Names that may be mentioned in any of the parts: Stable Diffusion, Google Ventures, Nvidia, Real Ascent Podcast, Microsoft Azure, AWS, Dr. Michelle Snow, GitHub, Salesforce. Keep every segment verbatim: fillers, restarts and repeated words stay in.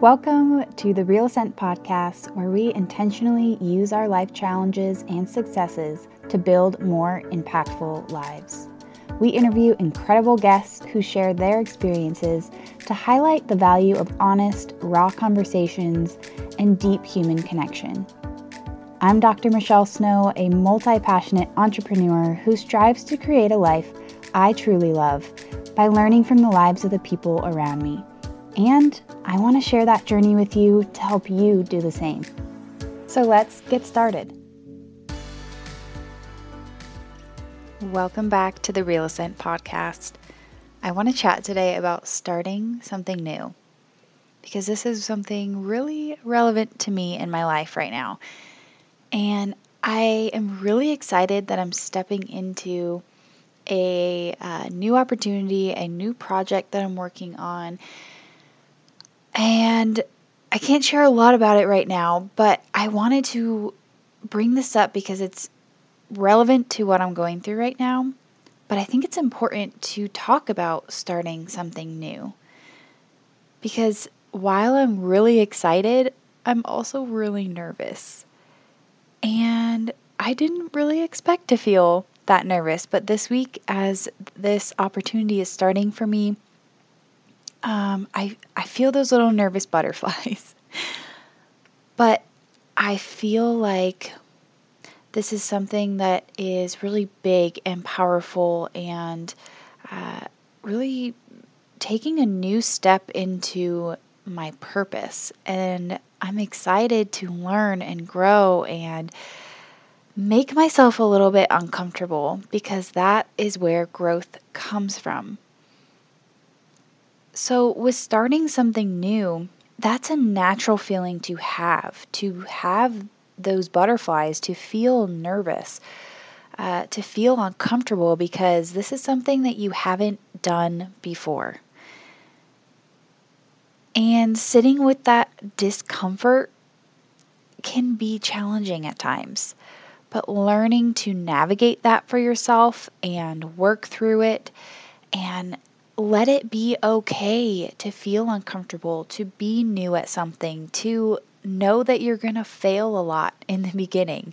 Welcome to the Real Ascent Podcast, where we intentionally use our life challenges and successes to build more impactful lives. We interview incredible guests who share their experiences to highlight the value of honest, raw conversations and deep human connection. I'm Doctor Michelle Snow, a multi-passionate entrepreneur who strives to create a life I truly love by learning from the lives of the people around me. And I want to share that journey with you to help you do the same. So let's get started. Welcome back to the Real Ascent Podcast. I want to chat today about starting something new, because this is something really relevant to me in my life right now. And I am really excited that I'm stepping into a uh, new opportunity, a new project that I'm working on. And I can't share a lot about it right now, but I wanted to bring this up because it's relevant to what I'm going through right now. But I think it's important to talk about starting something new, because while I'm really excited, I'm also really nervous. And I didn't really expect to feel that nervous, but this week, as this opportunity is starting for me, Um, I, I feel those little nervous butterflies, but I feel like this is something that is really big and powerful, and uh, really taking a new step into my purpose. And I'm excited to learn and grow and make myself a little bit uncomfortable, because that is where growth comes from. So with starting something new, that's a natural feeling to have, to have those butterflies, to feel nervous, uh, to feel uncomfortable, because this is something that you haven't done before. And sitting with that discomfort can be challenging at times, but learning to navigate that for yourself and work through it and let it be okay to feel uncomfortable, to be new at something, to know that you're going to fail a lot in the beginning.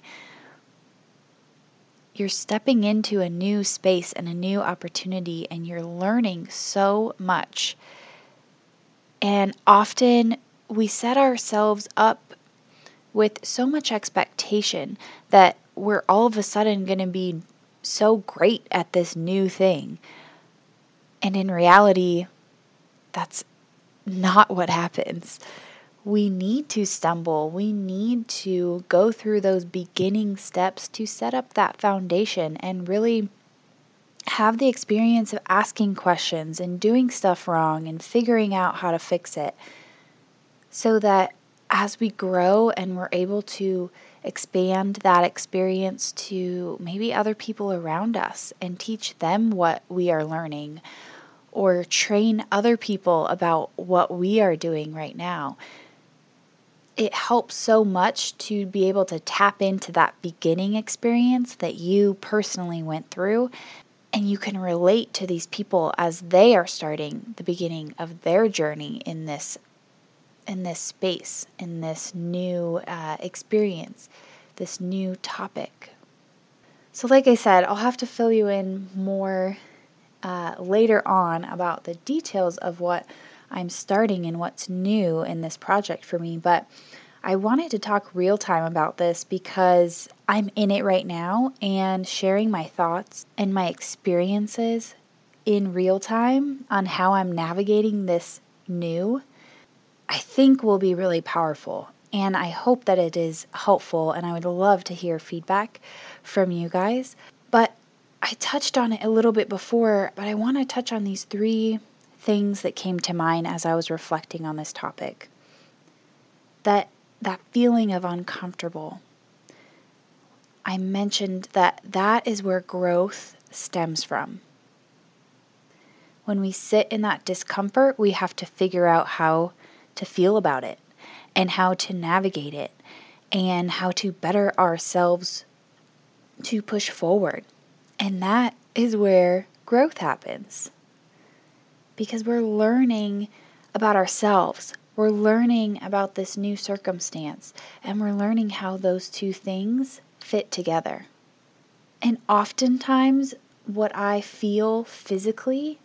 You're stepping into a new space and a new opportunity, and you're learning so much. And often we set ourselves up with so much expectation that we're all of a sudden going to be so great at this new thing. And in reality, that's not what happens. We need to stumble. We need to go through those beginning steps to set up that foundation and really have the experience of asking questions and doing stuff wrong and figuring out how to fix it, so that as we grow and we're able to expand that experience to maybe other people around us and teach them what we are learning, or train other people about what we are doing right now. It helps so much to be able to tap into that beginning experience that you personally went through, and you can relate to these people as they are starting the beginning of their journey in this in this space, in this new uh, experience, this new topic. So like I said, I'll have to fill you in more uh, later on about the details of what I'm starting and what's new in this project for me, but I wanted to talk real time about this because I'm in it right now, and sharing my thoughts and my experiences in real time on how I'm navigating this new, I think, will be really powerful, and I hope that it is helpful, and I would love to hear feedback from you guys. But I touched on it a little bit before, but I want to touch on these three things that came to mind as I was reflecting on this topic. That that feeling of uncomfortable. I mentioned that that is where growth stems from. When we sit in that discomfort, we have to figure out how to feel about it, and how to navigate it, and how to better ourselves to push forward. And that is where growth happens, because we're learning about ourselves, We're learning about this new circumstance, and we're learning how those two things fit together. And oftentimes, what I feel physically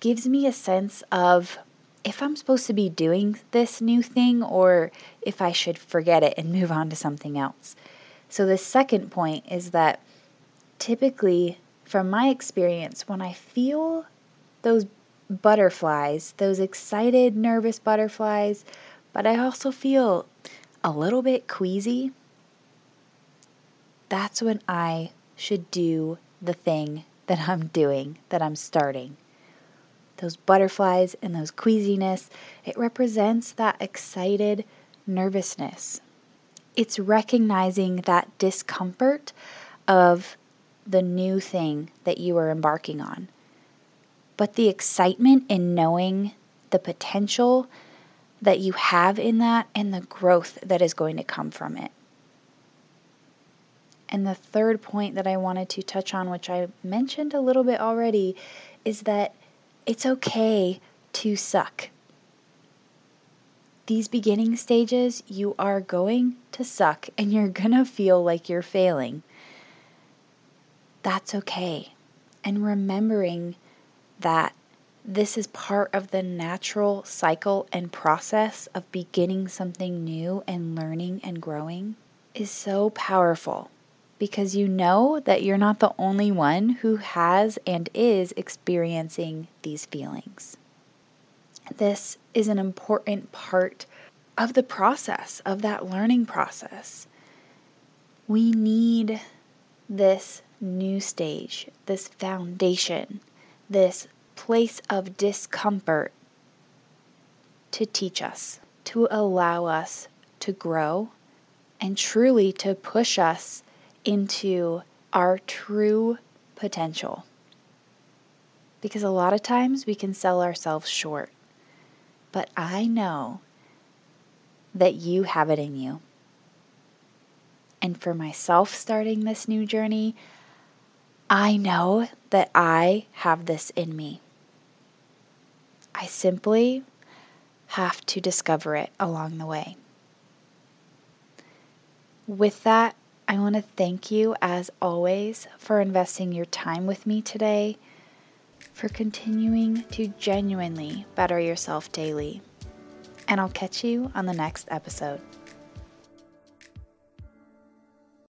gives me a sense of if I'm supposed to be doing this new thing or if I should forget it and move on to something else. So the second point is that typically, from my experience, when I feel those butterflies, those excited, nervous butterflies, but I also feel a little bit queasy, that's when I should do the thing that I'm doing, that I'm starting. Those butterflies and those queasiness, it represents that excited nervousness. It's recognizing that discomfort of the new thing that you are embarking on. But the excitement in knowing the potential that you have in that and the growth that is going to come from it. And the third point that I wanted to touch on, which I mentioned a little bit already, is that it's okay to suck. These beginning stages, you are going to suck and you're going to feel like you're failing. That's okay. And remembering that this is part of the natural cycle and process of beginning something new and learning and growing is so powerful, because you know that you're not the only one who has and is experiencing these feelings. This is an important part of the process, of that learning process. We need this new stage, this foundation, this place of discomfort to teach us, to allow us to grow, and truly to push us into our true potential. Because a lot of times we can sell ourselves short. But I know that you have it in you. And for myself starting this new journey, I know that I have this in me. I simply have to discover it along the way. With that, I want to thank you, as always, for investing your time with me today, for continuing to genuinely better yourself daily. And I'll catch you on the next episode.